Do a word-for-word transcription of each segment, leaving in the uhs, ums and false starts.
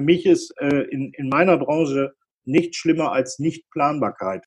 Für mich ist äh, in, in meiner Branche nichts schlimmer als Nichtplanbarkeit.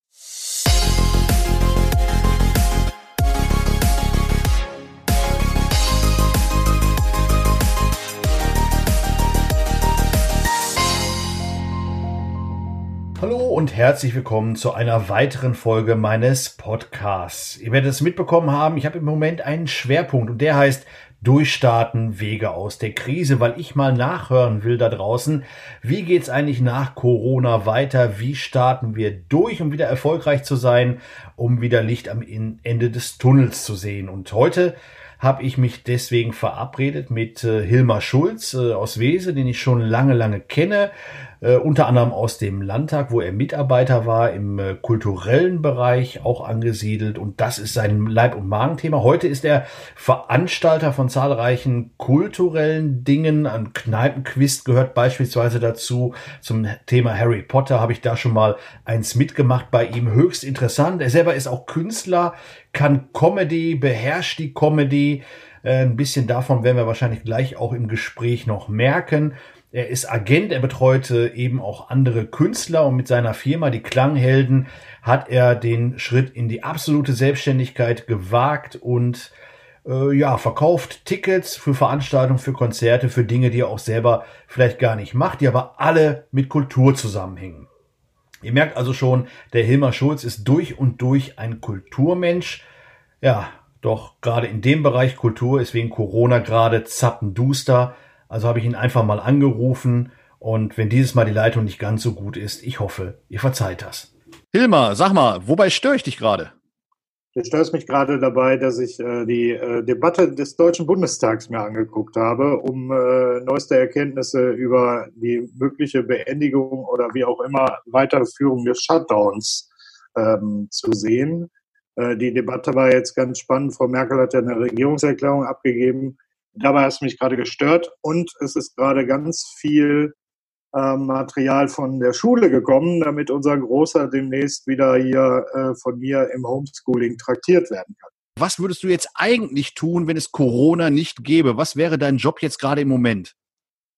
Hallo und herzlich willkommen zu einer weiteren Folge meines Podcasts. Ihr werdet es mitbekommen haben, ich habe im Moment einen Schwerpunkt und der heißt Durchstarten, Wege aus der Krise, weil ich mal nachhören will da draußen, wie geht's eigentlich nach Corona weiter, wie starten wir durch, um wieder erfolgreich zu sein, um wieder Licht am Ende des Tunnels zu sehen. Und heute habe ich mich deswegen verabredet mit äh, Hilmar Schulz äh, aus Wesel, den ich schon lange, lange kenne, äh, unter anderem aus dem Landtag, wo er Mitarbeiter war, im äh, kulturellen Bereich auch angesiedelt. Und das ist sein Leib- und Magenthema. Heute ist er Veranstalter von zahlreichen kulturellen Dingen. Ein Kneipenquiz gehört beispielsweise dazu. Zum Thema Harry Potter habe ich da schon mal eins mitgemacht bei ihm. Höchst interessant. Er selber ist auch Künstler, kann Comedy, beherrscht die Comedy. Ein bisschen davon werden wir wahrscheinlich gleich auch im Gespräch noch merken. Er ist Agent, er betreut eben auch andere Künstler und mit seiner Firma, die Klanghelden, hat er den Schritt in die absolute Selbstständigkeit gewagt und äh, ja, verkauft Tickets für Veranstaltungen, für Konzerte, für Dinge, die er auch selber vielleicht gar nicht macht, die aber alle mit Kultur zusammenhängen. Ihr merkt also schon, der Hilmar Schulz ist durch und durch ein Kulturmensch. Ja, doch gerade in dem Bereich Kultur ist wegen Corona gerade zappenduster. Also habe ich ihn einfach mal angerufen. Und wenn dieses Mal die Leitung nicht ganz so gut ist, ich hoffe, ihr verzeiht das. Hilmar, sag mal, wobei störe ich dich gerade? Du störst mich gerade dabei, dass ich äh, die äh, Debatte des Deutschen Bundestags mir angeguckt habe, um äh, neueste Erkenntnisse über die mögliche Beendigung oder wie auch immer Weiterführung des Shutdowns ähm, zu sehen. Äh, die Debatte war jetzt ganz spannend. Frau Merkel hat ja eine Regierungserklärung abgegeben. Dabei hast du mich gerade gestört und es ist gerade ganz viel Material von der Schule gekommen, damit unser Großer demnächst wieder hier äh, von mir im Homeschooling traktiert werden kann. Was würdest du jetzt eigentlich tun, wenn es Corona nicht gäbe? Was wäre dein Job jetzt gerade im Moment?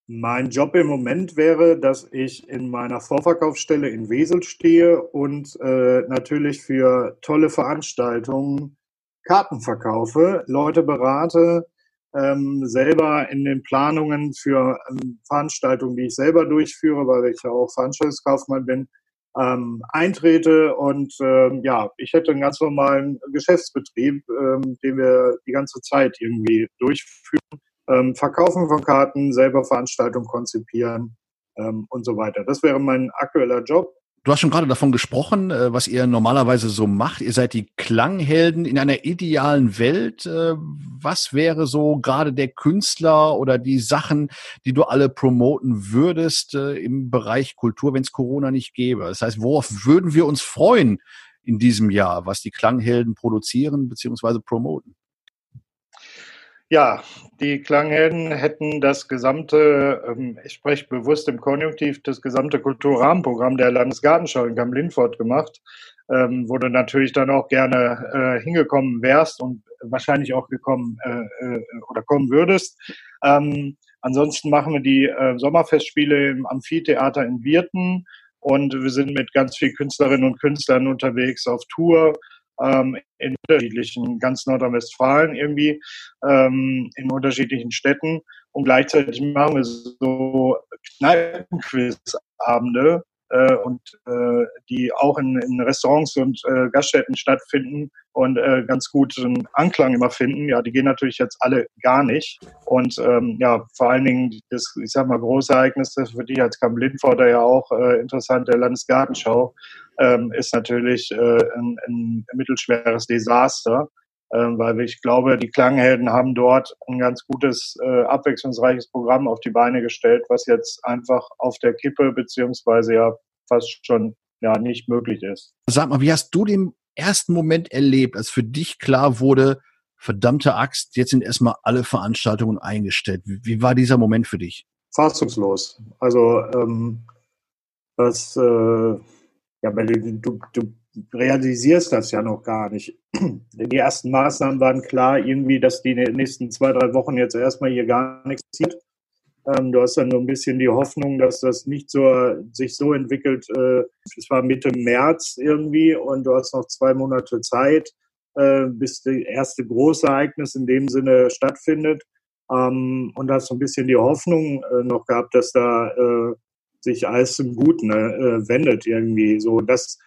Mein Job im Moment wäre, dass ich in meiner Vorverkaufsstelle in Wesel stehe und äh, natürlich für tolle Veranstaltungen Karten verkaufe, Leute berate, Ähm, selber in den Planungen für ähm, Veranstaltungen, die ich selber durchführe, weil ich ja auch Veranstaltungskaufmann bin, ähm, eintrete. Und ähm, ja, ich hätte einen ganz normalen Geschäftsbetrieb, ähm, den wir die ganze Zeit irgendwie durchführen. Ähm, Verkaufen von Karten, selber Veranstaltungen konzipieren ähm, und so weiter. Das wäre mein aktueller Job. Du hast schon gerade davon gesprochen, was ihr normalerweise so macht. Ihr seid die Klanghelden in einer idealen Welt. Was wäre so gerade der Künstler oder die Sachen, die du alle promoten würdest im Bereich Kultur, wenn es Corona nicht gäbe? Das heißt, worauf würden wir uns freuen in diesem Jahr, was die Klanghelden produzieren bzw. promoten? Ja, die Klanghelden hätten das gesamte, ich spreche bewusst im Konjunktiv, das gesamte Kulturrahmenprogramm der Landesgartenschau in Kamp-Lintfort gemacht, wo du natürlich dann auch gerne hingekommen wärst und wahrscheinlich auch gekommen oder kommen würdest. Ansonsten machen wir die Sommerfestspiele im Amphitheater in Wirten und wir sind mit ganz vielen Künstlerinnen und Künstlern unterwegs auf Tour. Ähm, in unterschiedlichen, ganz Nordrhein-Westfalen irgendwie, ähm, in unterschiedlichen Städten. Und gleichzeitig machen wir so Kneipenquizabende äh, und äh, die auch in, in Restaurants und äh, Gaststätten stattfinden und äh, ganz guten Anklang immer finden. Ja, die gehen natürlich jetzt alle gar nicht. Und ähm, ja, vor allen Dingen das, ich sag mal, große Ereignis, das für dich als Kamp-Lintforter ja auch äh, interessant, der Landesgartenschau. Ähm, ist natürlich äh, ein, ein mittelschweres Desaster, äh, weil ich glaube, die Klanghelden haben dort ein ganz gutes, äh, abwechslungsreiches Programm auf die Beine gestellt, was jetzt einfach auf der Kippe beziehungsweise ja fast schon ja nicht möglich ist. Sag mal, wie hast du den ersten Moment erlebt, als für dich klar wurde, verdammte Axt, jetzt sind erstmal alle Veranstaltungen eingestellt. Wie, wie war dieser Moment für dich? Fassungslos. Also ähm, das äh Ja, du, du realisierst das ja noch gar nicht. Die ersten Maßnahmen waren klar, irgendwie, dass die nächsten zwei, drei Wochen jetzt erstmal hier gar nichts passiert. Ähm, du hast dann so ein bisschen die Hoffnung, dass das nicht so, sich so entwickelt. Äh, es war Mitte März irgendwie und du hast noch zwei Monate Zeit, äh, bis das erste Großereignis in dem Sinne stattfindet. Ähm, und da hast so ein bisschen die Hoffnung äh, noch gehabt, dass da äh, sich alles zum Guten äh, wendet irgendwie. So, dass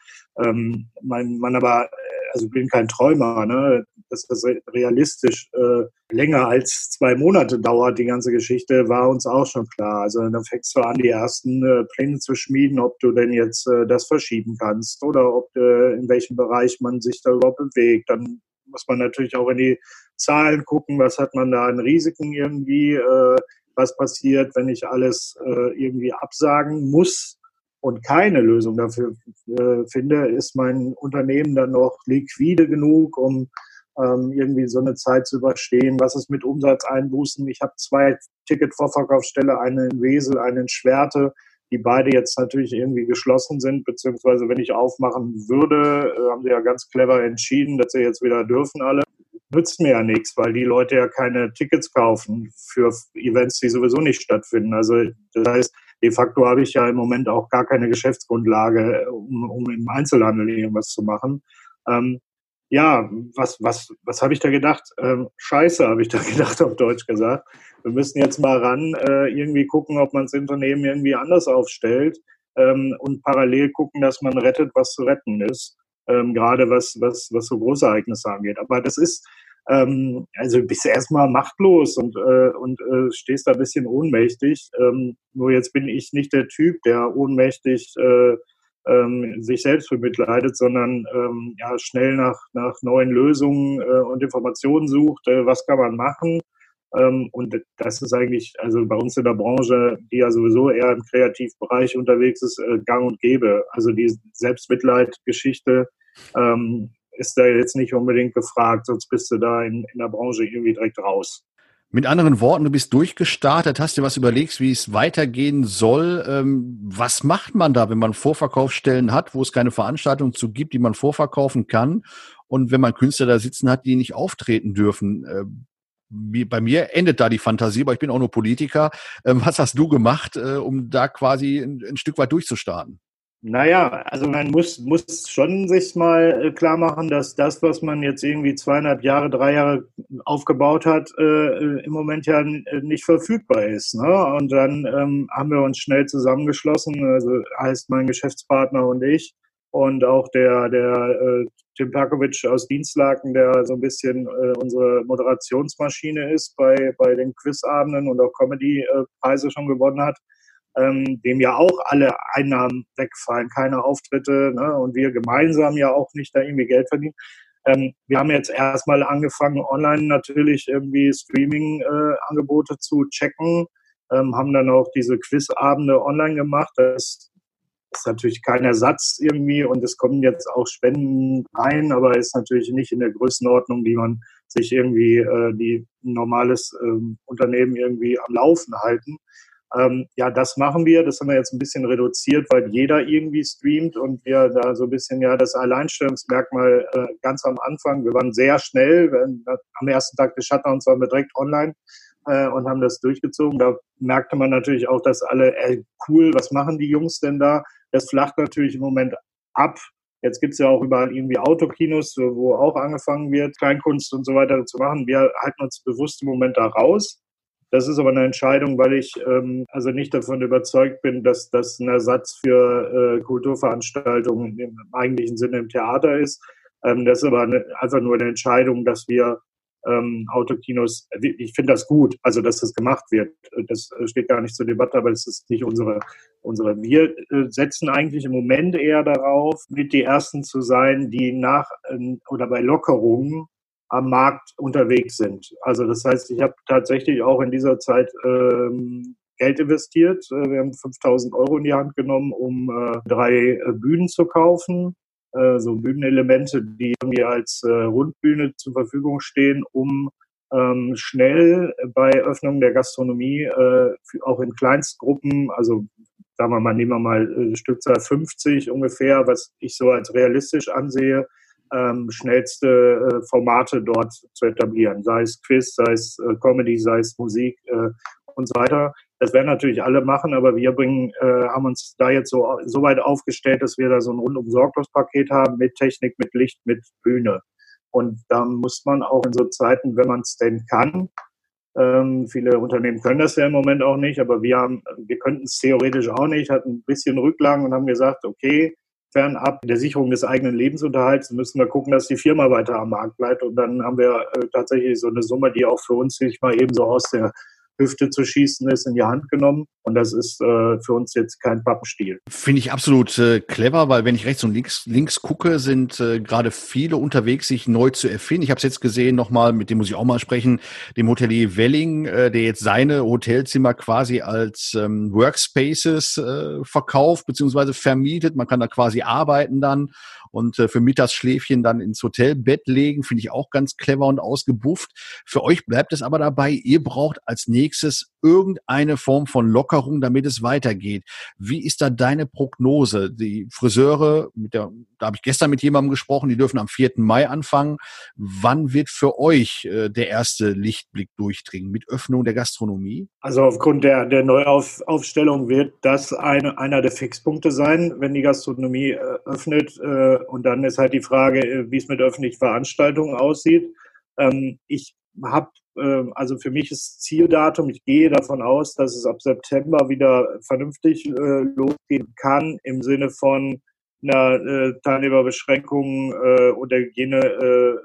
ähm, man, man aber, also ich bin kein Träumer, ne? Dass das realistisch äh, länger als zwei Monate dauert, die ganze Geschichte, war uns auch schon klar. Also dann fängst du an, die ersten äh, Pläne zu schmieden, ob du denn jetzt äh, das verschieben kannst oder ob äh, in welchem Bereich man sich da überhaupt bewegt. Dann muss man natürlich auch in die Zahlen gucken, was hat man da an Risiken irgendwie, äh, was passiert, wenn ich alles äh, irgendwie absagen muss und keine Lösung dafür äh, finde, ist mein Unternehmen dann noch liquide genug, um ähm, irgendwie so eine Zeit zu überstehen. Was ist mit Umsatzeinbußen? Ich habe zwei Ticketvorverkaufsstelle, eine in Wesel, eine in Schwerte, die beide jetzt natürlich irgendwie geschlossen sind, beziehungsweise wenn ich aufmachen würde, äh, haben sie ja ganz clever entschieden, dass sie jetzt wieder dürfen alle. Nützt mir ja nichts, weil die Leute ja keine Tickets kaufen für Events, die sowieso nicht stattfinden. Also das heißt, de facto habe ich ja im Moment auch gar keine Geschäftsgrundlage, um, um im Einzelhandel irgendwas zu machen. Ähm, ja, was, was, was habe ich da gedacht? Ähm, Scheiße, habe ich da gedacht, auf Deutsch gesagt. Wir müssen jetzt mal ran, äh, irgendwie gucken, ob man das Unternehmen irgendwie anders aufstellt ähm, und parallel gucken, dass man rettet, was zu retten ist. Ähm, gerade was, was, was so große Ereignisse angeht. Aber das ist, ähm, also bist erstmal machtlos und, äh, und äh, stehst da ein bisschen ohnmächtig. Ähm, nur jetzt bin ich nicht der Typ, der ohnmächtig äh, ähm, sich selbst bemitleidet, sondern ähm, ja, schnell nach, nach neuen Lösungen äh, und Informationen sucht, äh, was kann man machen. Ähm, und das ist eigentlich, also bei uns in der Branche, die ja sowieso eher im Kreativbereich unterwegs ist, äh, gang und gäbe. Also die Selbstmitleid-Geschichte ähm, ist da jetzt nicht unbedingt gefragt, sonst bist du da in, in der Branche irgendwie direkt raus. Mit anderen Worten, du bist durchgestartet, hast dir was überlegt, wie es weitergehen soll. Ähm, was macht man da, wenn man Vorverkaufsstellen hat, wo es keine Veranstaltungen zu gibt, die man vorverkaufen kann und wenn man Künstler da sitzen hat, die nicht auftreten dürfen? Ähm, Bei mir endet da die Fantasie, aber ich bin auch nur Politiker. Was hast du gemacht, um da quasi ein, ein Stück weit durchzustarten? Naja, also man muss, muss schon sich mal klar machen, dass das, was man jetzt irgendwie zweieinhalb Jahre, drei Jahre aufgebaut hat, äh, im Moment ja nicht verfügbar ist. Ne? Und dann ähm, haben wir uns schnell zusammengeschlossen, also heißt mein Geschäftspartner und ich und auch der, der äh, Tim Plakovich aus Dienstlaken, der so ein bisschen äh, unsere Moderationsmaschine ist bei, bei den Quizabenden und auch Comedy-Preise äh, schon gewonnen hat, ähm, dem ja auch alle Einnahmen wegfallen, keine Auftritte, ne, und wir gemeinsam ja auch nicht da irgendwie Geld verdienen. Ähm, wir haben jetzt erstmal angefangen, online natürlich irgendwie Streaming-Angebote äh, zu checken, ähm, haben dann auch diese Quizabende online gemacht. Das ist natürlich kein Ersatz irgendwie und es kommen jetzt auch Spenden rein, aber ist natürlich nicht in der Größenordnung, die man sich irgendwie, äh, die ein normales ähm, Unternehmen irgendwie am Laufen halten. Ähm, ja, das machen wir, das haben wir jetzt ein bisschen reduziert, weil jeder irgendwie streamt und wir da so ein bisschen ja das Alleinstellungsmerkmal äh, ganz am Anfang, wir waren sehr schnell, am ersten Tag des Shutdowns waren wir direkt online äh, und haben das durchgezogen. Da merkte man natürlich auch, dass alle, ey, cool, was machen die Jungs denn da? Das flacht natürlich im Moment ab. Jetzt gibt's ja auch überall irgendwie Autokinos, wo auch angefangen wird, Kleinkunst und so weiter zu machen. Wir halten uns bewusst im Moment da raus. Das ist aber eine Entscheidung, weil ich ähm, also nicht davon überzeugt bin, dass das ein Ersatz für äh, Kulturveranstaltungen im eigentlichen Sinne im Theater ist. Ähm, das ist aber eine, einfach nur eine Entscheidung, dass wir Ähm, Autokinos, ich finde das gut, also dass das gemacht wird, das steht gar nicht zur Debatte, aber das ist nicht unsere, unsere. Wir setzen eigentlich im Moment eher darauf, mit die Ersten zu sein, die nach oder bei Lockerungen am Markt unterwegs sind. Also das heißt, ich habe tatsächlich auch in dieser Zeit ähm, Geld investiert, wir haben fünftausend Euro in die Hand genommen, um äh, drei Bühnen zu kaufen. So Bühnenelemente, die irgendwie als äh, Rundbühne zur Verfügung stehen, um ähm, schnell bei Öffnung der Gastronomie äh, für, auch in Kleinstgruppen, also sagen wir mal, nehmen wir mal äh, Stückzahl fünfzig ungefähr, was ich so als realistisch ansehe, ähm, schnellste äh, Formate dort zu etablieren, sei es Quiz, sei es äh, Comedy, sei es Musik. Äh, und so weiter. Das werden natürlich alle machen, aber wir bringen, äh, haben uns da jetzt so, so weit aufgestellt, dass wir da so ein Rundum-Sorglos-Paket haben mit Technik, mit Licht, mit Bühne. Und da muss man auch in so Zeiten, wenn man es denn kann, ähm, viele Unternehmen können das ja im Moment auch nicht, aber wir haben, wir könnten es theoretisch auch nicht, hatten ein bisschen Rücklagen und haben gesagt, okay, fernab der Sicherung des eigenen Lebensunterhalts müssen wir gucken, dass die Firma weiter am Markt bleibt. Und dann haben wir äh, tatsächlich so eine Summe, die auch für uns nicht mal eben so aus der Hüfte zu schießen ist, in die Hand genommen. Und das ist äh, für uns jetzt kein Pappenstiel. Finde ich absolut äh, clever, weil wenn ich rechts und links, links gucke, sind äh, gerade viele unterwegs, sich neu zu erfinden. Ich habe es jetzt gesehen, nochmal, mit dem muss ich auch mal sprechen, dem Hotelier Welling, äh, der jetzt seine Hotelzimmer quasi als ähm, Workspaces äh, verkauft bzw. vermietet. Man kann da quasi arbeiten dann und äh, für Mittagsschläfchen dann ins Hotelbett legen. Finde ich auch ganz clever und ausgebufft. Für euch bleibt es aber dabei, ihr braucht als nächstes irgendeine Form von Lockerung, damit es weitergeht. Wie ist da deine Prognose? Die Friseure, mit der, da habe ich gestern mit jemandem gesprochen, die dürfen am vierten Mai anfangen. Wann wird für euch äh, der erste Lichtblick durchdringen mit Öffnung der Gastronomie? Also aufgrund der, der Neuaufstellung wird das eine, einer der Fixpunkte sein, wenn die Gastronomie äh, öffnet. Äh, und dann ist halt die Frage, wie es mit öffentlichen Veranstaltungen aussieht. Ähm, ich habe Also für mich ist Zieldatum, ich gehe davon aus, dass es ab September wieder vernünftig äh, losgehen kann, im Sinne von einer äh, Teilnehmerbeschränkung äh, oder Hygienemaßnahmen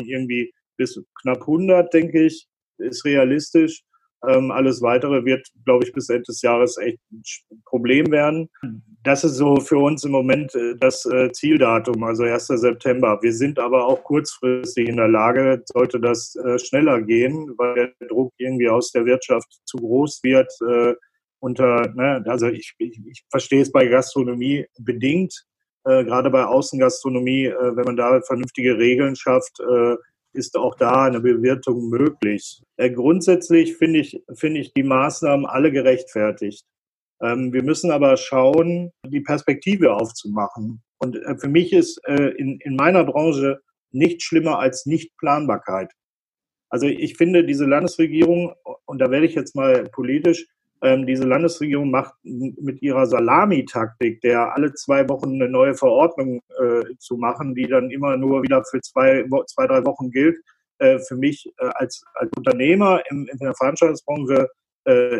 äh, irgendwie bis knapp hundert, denke ich, ist realistisch. Ähm, alles Weitere wird, glaube ich, bis Ende des Jahres echt ein Problem werden. Das ist so für uns im Moment das Zieldatum, also ersten September. Wir sind aber auch kurzfristig in der Lage, sollte das schneller gehen, weil der Druck irgendwie aus der Wirtschaft zu groß wird. Unter, ne, also ich, ich, ich verstehe es bei Gastronomie bedingt, gerade bei Außengastronomie, wenn man da vernünftige Regeln schafft, ist auch da eine Bewirtung möglich. Grundsätzlich finde ich, finde ich die Maßnahmen alle gerechtfertigt. Wir müssen aber schauen, die Perspektive aufzumachen. Und für mich ist in, in meiner Branche nichts schlimmer als Nichtplanbarkeit. Also ich finde, diese Landesregierung, und da werde ich jetzt mal politisch, diese Landesregierung macht mit ihrer Salamitaktik, der alle zwei Wochen eine neue Verordnung zu machen, die dann immer nur wieder für zwei, zwei drei Wochen gilt, für mich als, als Unternehmer in, in der Veranstaltungsbranche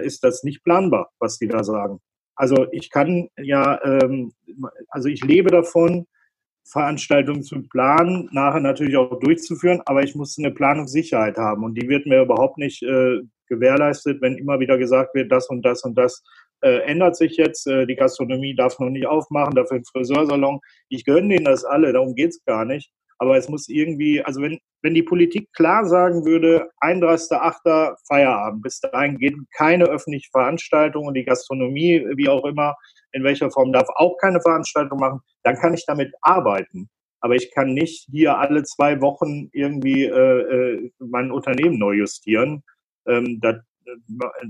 ist das nicht planbar, was die da sagen. Also ich kann ja, ähm, also ich lebe davon, Veranstaltungen zu planen, nachher natürlich auch durchzuführen, aber ich muss eine Planungssicherheit haben und die wird mir überhaupt nicht äh, gewährleistet, wenn immer wieder gesagt wird, das und das und das äh, ändert sich jetzt, äh, die Gastronomie darf noch nicht aufmachen, dafür ein Friseursalon. Ich gönne denen das alle, darum geht's gar nicht. Aber es muss irgendwie, also wenn, wenn die Politik klar sagen würde, einunddreißigsten achten Feierabend, bis dahin geht keine öffentliche Veranstaltung und die Gastronomie, wie auch immer, in welcher Form darf auch keine Veranstaltung machen, dann kann ich damit arbeiten. Aber ich kann nicht hier alle zwei Wochen irgendwie äh, mein Unternehmen neu justieren. Ähm, das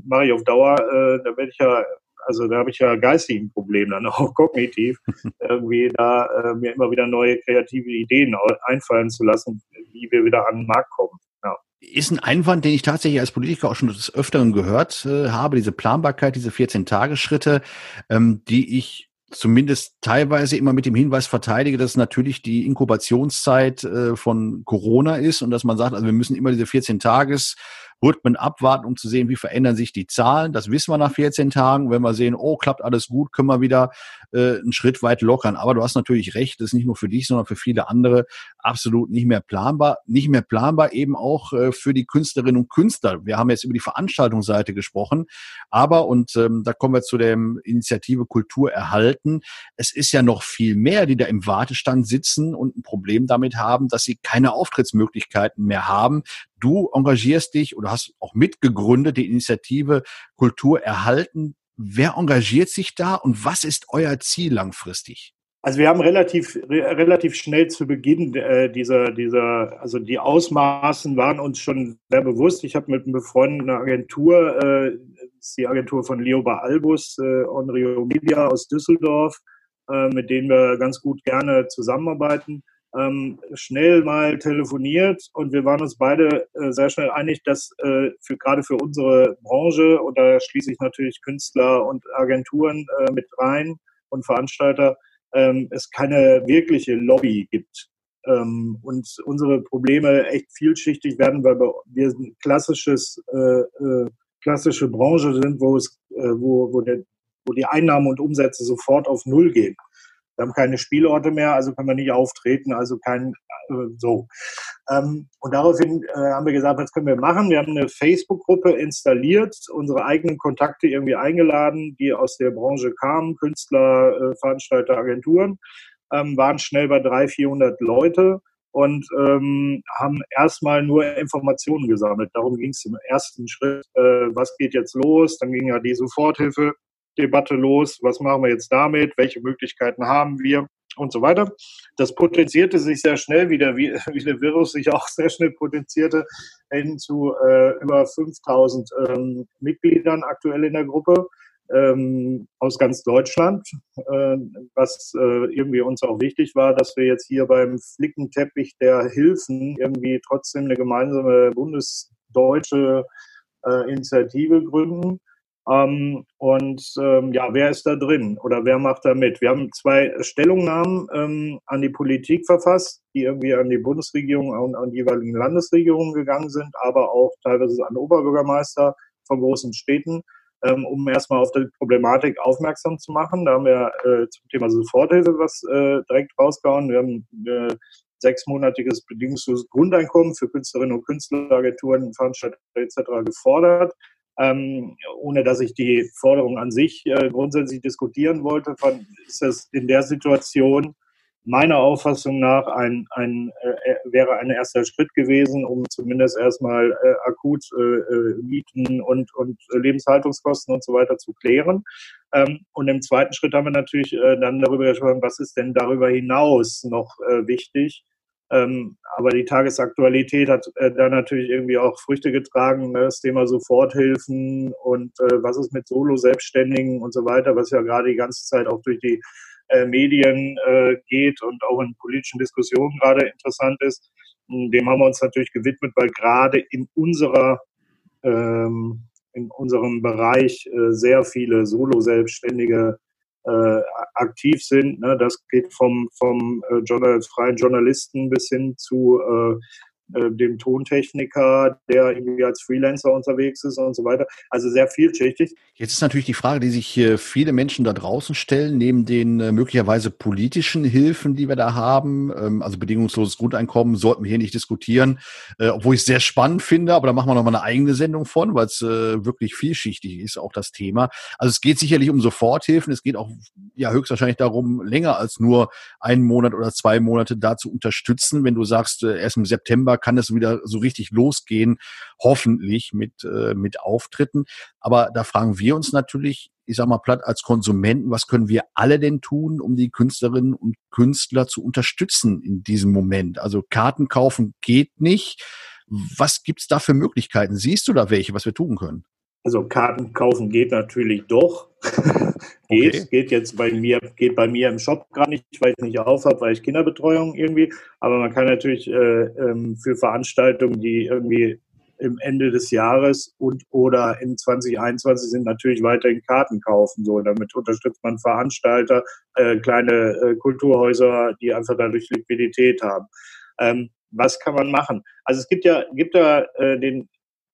mache ich auf Dauer, äh, da werde ich ja... Also da habe ich ja geistig ein Problem dann auch, kognitiv, irgendwie da äh, mir immer wieder neue kreative Ideen einfallen zu lassen, wie wir wieder an den Markt kommen. Ja. Ist ein Einwand, den ich tatsächlich als Politiker auch schon des Öfteren gehört äh, habe, diese Planbarkeit, diese vierzehn-Tage-Schritte, ähm, die ich zumindest teilweise immer mit dem Hinweis verteidige, dass natürlich die Inkubationszeit äh, von Corona ist und dass man sagt, also wir müssen immer diese vierzehn-Tages-Rhythmen abwarten, um zu sehen, wie verändern sich die Zahlen. Das wissen wir nach vierzehn Tagen. Wenn wir sehen, oh, klappt alles gut, können wir wieder äh, einen Schritt weit lockern. Aber du hast natürlich recht, das ist nicht nur für dich, sondern für viele andere absolut nicht mehr planbar. Nicht mehr planbar eben auch äh, für die Künstlerinnen und Künstler. Wir haben jetzt über die Veranstaltungsseite gesprochen, aber, und ähm, da kommen wir zu der Initiative Kultur erhalten, es ist ja noch viel mehr, die da im Wartestand sitzen und ein Problem damit haben, dass sie keine Auftrittsmöglichkeiten mehr haben. Du engagierst dich oder hast auch mitgegründet die Initiative Kultur erhalten. Wer engagiert sich da und was ist euer Ziel langfristig? Also wir haben relativ re, relativ schnell zu Beginn äh, dieser, dieser, also die Ausmaßen waren uns schon sehr bewusst. Ich habe mit einem befreundeten Agentur, äh, die Agentur von Leoba Albus, äh, Henri Omidia aus Düsseldorf, äh, mit denen wir ganz gut gerne zusammenarbeiten. ähm, schnell mal telefoniert und wir waren uns beide äh, sehr schnell einig, dass äh, für, gerade für unsere Branche, und da schließe ich natürlich Künstler und Agenturen äh, mit rein und Veranstalter, ähm, es keine wirkliche Lobby gibt. Ähm, und unsere Probleme echt vielschichtig werden, weil wir ein klassisches, äh, äh, klassische Branche sind, wo es, äh, wo, wo, der, wo die Einnahmen und Umsätze sofort auf Null gehen. Wir haben keine Spielorte mehr, also können wir nicht auftreten, also kein, äh, so. Ähm, und daraufhin äh, haben wir gesagt, was können wir machen? Wir haben eine Facebook-Gruppe installiert, unsere eigenen Kontakte irgendwie eingeladen, die aus der Branche kamen, Künstler, äh, Veranstalter, Agenturen. Ähm, waren schnell bei dreihundert, vierhundert Leute und ähm, haben erstmal nur Informationen gesammelt. Darum ging es im ersten Schritt, äh, was geht jetzt los? Dann ging ja die Soforthilfe-Debatte los. Was machen wir jetzt damit? Welche Möglichkeiten haben wir? Und so weiter. Das potenzierte sich sehr schnell, wie der, wie der Virus sich auch sehr schnell potenzierte, hin zu äh, über fünftausend ähm, Mitgliedern aktuell in der Gruppe. Ähm, aus ganz Deutschland, äh, was äh, irgendwie uns auch wichtig war, dass wir jetzt hier beim Flickenteppich der Hilfen irgendwie trotzdem eine gemeinsame bundesdeutsche äh, Initiative gründen. Ähm, und ähm, ja, wer ist da drin oder wer macht da mit? Wir haben zwei Stellungnahmen ähm, an die Politik verfasst, die irgendwie an die Bundesregierung und an die jeweiligen Landesregierungen gegangen sind, aber auch teilweise an Oberbürgermeister von großen Städten, um erstmal auf die Problematik aufmerksam zu machen. Da haben wir äh, zum Thema Soforthilfe was äh, direkt rausgehauen. Wir haben ein äh, sechsmonatiges bedingungsloses Grundeinkommen für Künstlerinnen und Künstler, Agenturen, Veranstalter et cetera gefordert. Ähm, ohne dass ich die Forderung an sich äh, grundsätzlich diskutieren wollte, fand, ist das in der Situation meiner Auffassung nach ein, ein, äh, wäre ein erster Schritt gewesen, um zumindest erstmal äh, akut äh, Mieten und, und Lebenshaltungskosten und so weiter zu klären. Ähm, und im zweiten Schritt haben wir natürlich äh, dann darüber gesprochen, was ist denn darüber hinaus noch äh, wichtig. Ähm, aber die Tagesaktualität hat äh, da natürlich irgendwie auch Früchte getragen, ne? Das Thema Soforthilfen und äh, was ist mit Solo-Selbstständigen und so weiter, was ja gerade die ganze Zeit auch durch die Äh, Medien äh, geht und auch in politischen Diskussionen gerade interessant ist. Dem haben wir uns natürlich gewidmet, weil gerade in unserer ähm, in unserem Bereich äh, sehr viele Solo-Selbstständige äh, aktiv sind. Ne? Das geht vom vom äh, Journal- freien Journalisten bis hin zu äh, dem Tontechniker, der irgendwie als Freelancer unterwegs ist und so weiter. Also sehr vielschichtig. Jetzt ist natürlich die Frage, die sich viele Menschen da draußen stellen, neben den möglicherweise politischen Hilfen, die wir da haben, also bedingungsloses Grundeinkommen, sollten wir hier nicht diskutieren, obwohl ich es sehr spannend finde, aber da machen wir nochmal eine eigene Sendung von, weil es wirklich vielschichtig ist, auch das Thema. Also es geht sicherlich um Soforthilfen, es geht auch ja höchstwahrscheinlich darum, länger als nur einen Monat oder zwei Monate da zu unterstützen, wenn du sagst, erst im September kann es wieder so richtig losgehen, hoffentlich mit, äh, mit Auftritten. Aber da fragen wir uns natürlich, ich sag mal platt, als Konsumenten, was können wir alle denn tun, um die Künstlerinnen und Künstler zu unterstützen in diesem Moment? Also Karten kaufen geht nicht. Was gibt es da für Möglichkeiten? Siehst du da welche, was wir tun können? Also Karten kaufen geht natürlich doch. geht, okay. geht jetzt bei mir, geht bei mir im Shop gar nicht, weil ich nicht auf habe, weil ich Kinderbetreuung irgendwie. Aber man kann natürlich äh, für Veranstaltungen, die irgendwie im Ende des Jahres und oder in zwanzig einundzwanzig sind, natürlich weiterhin Karten kaufen. So, damit unterstützt man Veranstalter, äh, kleine äh, Kulturhäuser, die einfach dadurch Liquidität haben. Ähm, was kann man machen? Also es gibt ja, gibt ja äh, den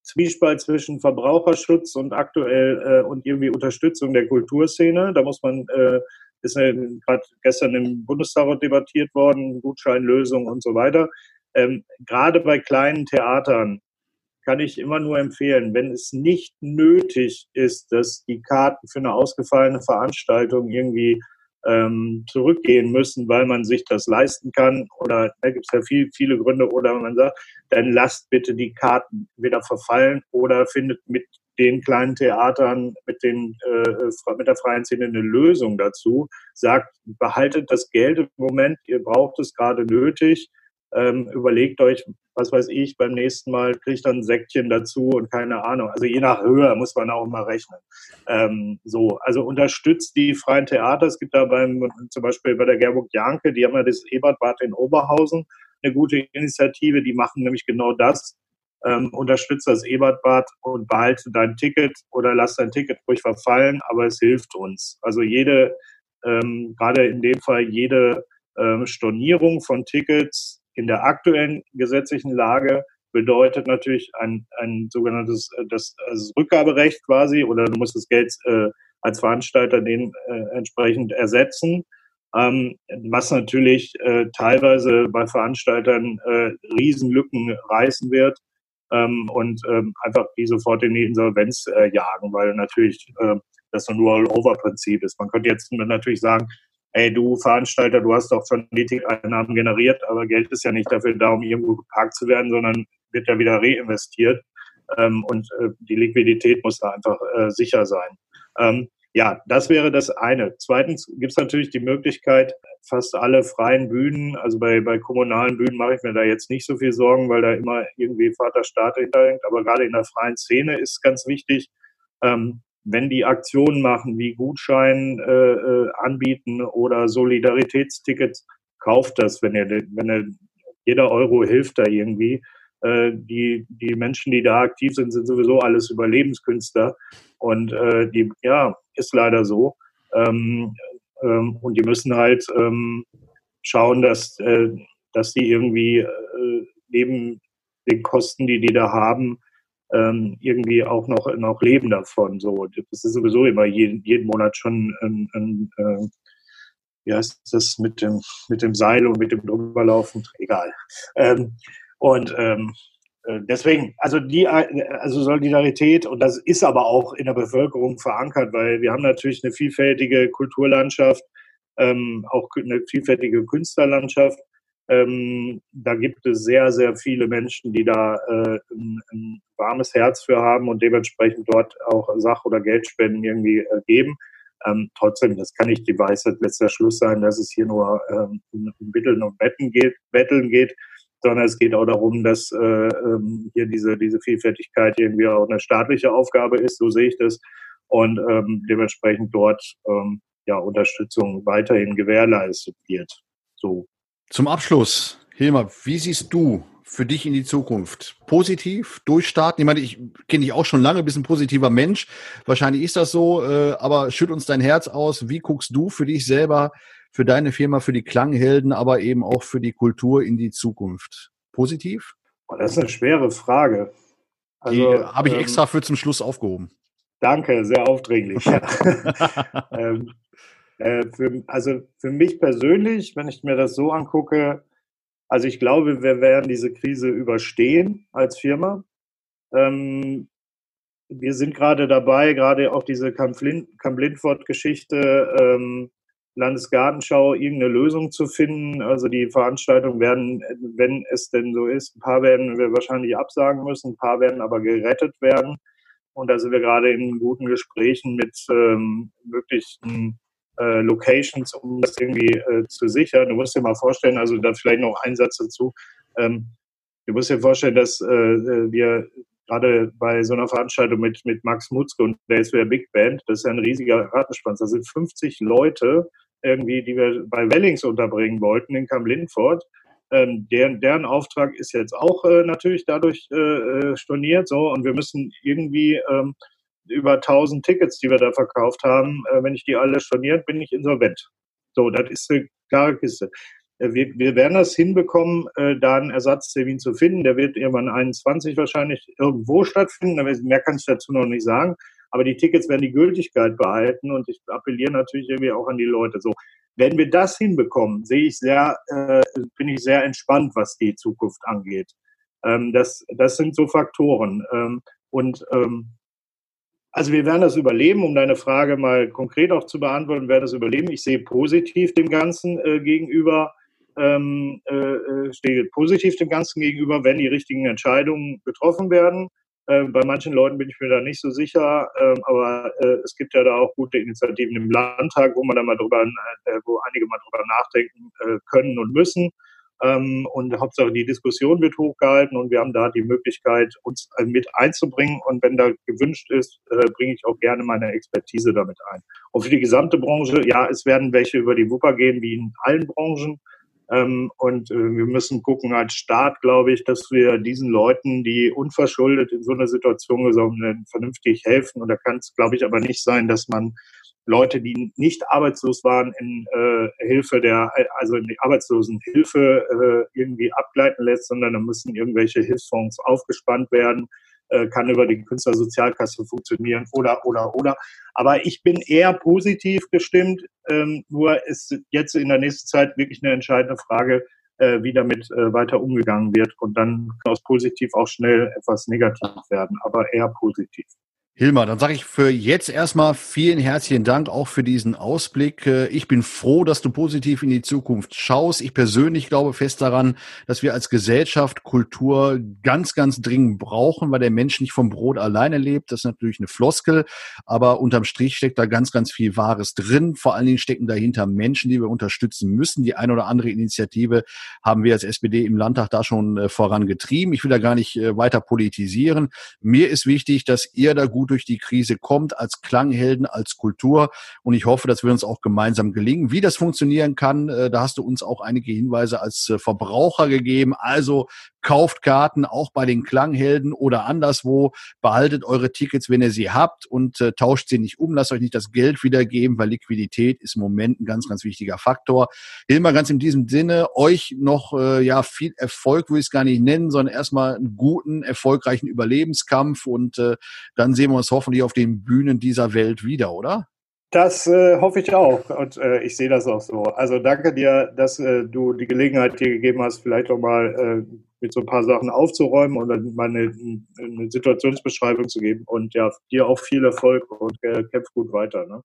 Zwiespalt zwischen Verbraucherschutz und aktuell äh, und irgendwie Unterstützung der Kulturszene. Da muss man, äh, ist ja gerade gestern im Bundestag debattiert worden, Gutscheinlösung und so weiter. Ähm, gerade bei kleinen Theatern kann ich immer nur empfehlen, wenn es nicht nötig ist, dass die Karten für eine ausgefallene Veranstaltung irgendwie ähm, zurückgehen müssen, weil man sich das leisten kann oder da gibt es ja viel, viele Gründe oder man sagt, dann lasst bitte die Karten wieder verfallen oder findet mit den kleinen Theatern, mit den äh, mit der freien Szene eine Lösung dazu, sagt, behaltet das Geld im Moment, ihr braucht es gerade nötig, ähm, überlegt euch, was weiß ich, beim nächsten Mal kriege ich dann ein Säckchen dazu und keine Ahnung. Also je nach Höhe muss man auch immer rechnen. Ähm, so, also unterstützt die freien Theater. Es gibt da beim, zum Beispiel bei der Gerburg Janke, die haben ja das Ebertbad in Oberhausen, eine gute Initiative, die machen nämlich genau das. Ähm, unterstütze das Ebertbad und behalte dein Ticket oder lass dein Ticket ruhig verfallen, aber es hilft uns. Also jede, ähm, gerade in dem Fall jede ähm, Stornierung von Tickets in der aktuellen gesetzlichen Lage bedeutet natürlich ein, ein sogenanntes das, das Rückgaberecht quasi, oder du musst das Geld äh, als Veranstalter den äh, entsprechend ersetzen. Ähm, was natürlich äh, teilweise bei Veranstaltern äh, Riesenlücken reißen wird. Ähm, und ähm, einfach die sofort in die Insolvenz äh, jagen, weil natürlich äh, das so ein Roll-Over-Prinzip ist. Man könnte jetzt natürlich sagen, ey, du Veranstalter, du hast doch schon die Ticketeinnahmen generiert, aber Geld ist ja nicht dafür da, um irgendwo geparkt zu werden, sondern wird ja wieder reinvestiert ähm, und äh, die Liquidität muss da einfach äh, sicher sein. Ähm, ja, das wäre das eine. Zweitens gibt es natürlich die Möglichkeit, fast alle freien Bühnen, also bei, bei kommunalen Bühnen mache ich mir da jetzt nicht so viel Sorgen, weil da immer irgendwie Vater Staat hinterhängt, aber gerade in der freien Szene ist ganz wichtig, ähm, wenn die Aktionen machen, wie Gutschein äh, anbieten oder Solidaritätstickets, kauft das, wenn ihr, wenn ihr, jeder Euro hilft da irgendwie. Äh, die, die Menschen, die da aktiv sind, sind sowieso alles Überlebenskünstler und äh, die, ja, ist leider so. Ähm, Und die müssen halt ähm, schauen, dass, äh, dass die irgendwie äh, neben den Kosten, die die da haben, ähm, irgendwie auch noch, noch leben davon. So, das ist sowieso immer jeden, jeden Monat schon ein, ein, äh, wie heißt das, mit dem, mit dem Seil und mit dem Drüberlaufen, egal. Ähm, und ähm, deswegen, also die, also Solidarität, und das ist aber auch in der Bevölkerung verankert, weil wir haben natürlich eine vielfältige Kulturlandschaft, ähm, auch eine vielfältige Künstlerlandschaft. Ähm, da gibt es sehr, sehr viele Menschen, die da äh, ein, ein warmes Herz für haben und dementsprechend dort auch Sach- oder Geldspenden irgendwie äh, geben. Ähm, trotzdem, das kann nicht die Weisheit letzter Schluss sein, dass es hier nur ähm, um Mitteln und Betten geht, Betteln geht. Sondern es geht auch darum, dass äh, hier diese, diese Vielfältigkeit irgendwie auch eine staatliche Aufgabe ist, so sehe ich das. Und ähm, dementsprechend dort ähm, ja, Unterstützung weiterhin gewährleistet wird. So. Zum Abschluss, Hilmar, wie siehst du für dich in die Zukunft? Positiv durchstarten? Ich meine, ich kenne dich auch schon lange, bist ein positiver Mensch. Wahrscheinlich ist das so, äh, aber schütt uns dein Herz aus. Wie guckst du für dich selber, für deine Firma, für die Klanghelden, aber eben auch für die Kultur in die Zukunft? Positiv? Oh, das ist eine schwere Frage. Also, die habe ich ähm, extra für zum Schluss aufgehoben. Danke, sehr aufdringlich. ähm, äh, für, also für mich persönlich, wenn ich mir das so angucke, also ich glaube, wir werden diese Krise überstehen als Firma. Ähm, wir sind gerade dabei, gerade auch diese Kamp-Lintfort-Geschichte, ähm, Landesgartenschau, irgendeine Lösung zu finden. Also die Veranstaltungen werden, wenn es denn so ist, ein paar werden wir wahrscheinlich absagen müssen, ein paar werden aber gerettet werden. Und da sind wir gerade in guten Gesprächen mit ähm, möglichen äh, Locations, um das irgendwie äh, zu sichern. Du musst dir mal vorstellen, also da vielleicht noch ein Satz dazu. Ähm, du musst dir vorstellen, dass äh, wir gerade bei so einer Veranstaltung mit, mit Max Mutzke und der ist wieder Big Band, das ist ja ein riesiger Rattenschwanz. Da sind fünfzig Leute irgendwie, die wir bei Wellings unterbringen wollten in Kamp-Lintfort. Ähm, deren, deren Auftrag ist jetzt auch äh, natürlich dadurch äh, storniert, so, und wir müssen irgendwie ähm, über tausend Tickets, die wir da verkauft haben, äh, wenn ich die alle storniert, bin ich insolvent. So, das ist eine klare Kiste. Wir, wir werden das hinbekommen, äh, da einen Ersatztermin zu finden. Der wird irgendwann einundzwanzig wahrscheinlich irgendwo stattfinden. Mehr kann ich dazu noch nicht sagen. Aber die Tickets werden die Gültigkeit behalten. Und ich appelliere natürlich irgendwie auch an die Leute. So, wenn wir das hinbekommen, sehe ich sehr, äh, bin ich sehr entspannt, was die Zukunft angeht. Ähm, das, das sind so Faktoren. Ähm, und ähm, also wir werden das überleben, um deine Frage mal konkret auch zu beantworten, werden das überleben. Ich sehe positiv dem Ganzen äh, gegenüber. Ähm, äh, stehe positiv dem Ganzen gegenüber, wenn die richtigen Entscheidungen getroffen werden. Äh, bei manchen Leuten bin ich mir da nicht so sicher, äh, aber äh, es gibt ja da auch gute Initiativen im Landtag, wo man da mal drüber, äh, wo einige mal drüber nachdenken äh, können und müssen. ähm, und Hauptsache die Diskussion wird hochgehalten und wir haben da die Möglichkeit, uns äh, mit einzubringen, und wenn da gewünscht ist, äh, bringe ich auch gerne meine Expertise damit ein. Und für die gesamte Branche, ja, es werden welche über die Wupper gehen, wie in allen Branchen. Und wir müssen gucken als Staat, glaube ich, dass wir diesen Leuten, die unverschuldet in so einer Situation gekommen sind, vernünftig helfen. Und da kann es, glaube ich, aber nicht sein, dass man Leute, die nicht arbeitslos waren, in äh, Hilfe der, also in die Arbeitslosenhilfe äh, irgendwie abgleiten lässt, sondern da müssen irgendwelche Hilfsfonds aufgespannt werden. Kann über die Künstlersozialkasse funktionieren oder, oder, oder. Aber ich bin eher positiv gestimmt, ähm, nur ist jetzt in der nächsten Zeit wirklich eine entscheidende Frage, äh, wie damit äh, weiter umgegangen wird. Und dann kann aus positiv auch schnell etwas negativ werden, aber eher positiv. Hilmar, dann sage ich für jetzt erstmal vielen herzlichen Dank auch für diesen Ausblick. Ich bin froh, dass du positiv in die Zukunft schaust. Ich persönlich glaube fest daran, dass wir als Gesellschaft Kultur ganz, ganz dringend brauchen, weil der Mensch nicht vom Brot alleine lebt. Das ist natürlich eine Floskel, aber unterm Strich steckt da ganz, ganz viel Wahres drin. Vor allen Dingen stecken dahinter Menschen, die wir unterstützen müssen. Die ein oder andere Initiative haben wir als S P D im Landtag da schon vorangetrieben. Ich will da gar nicht weiter politisieren. Mir ist wichtig, dass ihr da gut durch die Krise kommt, als Klanghelden, als Kultur, und ich hoffe, dass wir uns auch gemeinsam gelingen. Wie das funktionieren kann, da hast du uns auch einige Hinweise als Verbraucher gegeben, also kauft Karten auch bei den Klanghelden oder anderswo, behaltet eure Tickets, wenn ihr sie habt, und äh, tauscht sie nicht um, lasst euch nicht das Geld wiedergeben, weil Liquidität ist im Moment ein ganz, ganz wichtiger Faktor. Hilmar, ganz in diesem Sinne, euch noch äh, ja viel Erfolg, will ich es gar nicht nennen, sondern erstmal einen guten, erfolgreichen Überlebenskampf, und äh, dann sehen wir uns hoffentlich auf den Bühnen dieser Welt wieder, oder? Das äh, hoffe ich auch, und äh, ich sehe das auch so. Also danke dir, dass äh, du die Gelegenheit dir gegeben hast, vielleicht auch mal äh, mit so ein paar Sachen aufzuräumen und dann mal eine, eine Situationsbeschreibung zu geben. Und ja, dir auch viel Erfolg und äh, kämpf gut weiter. Ne?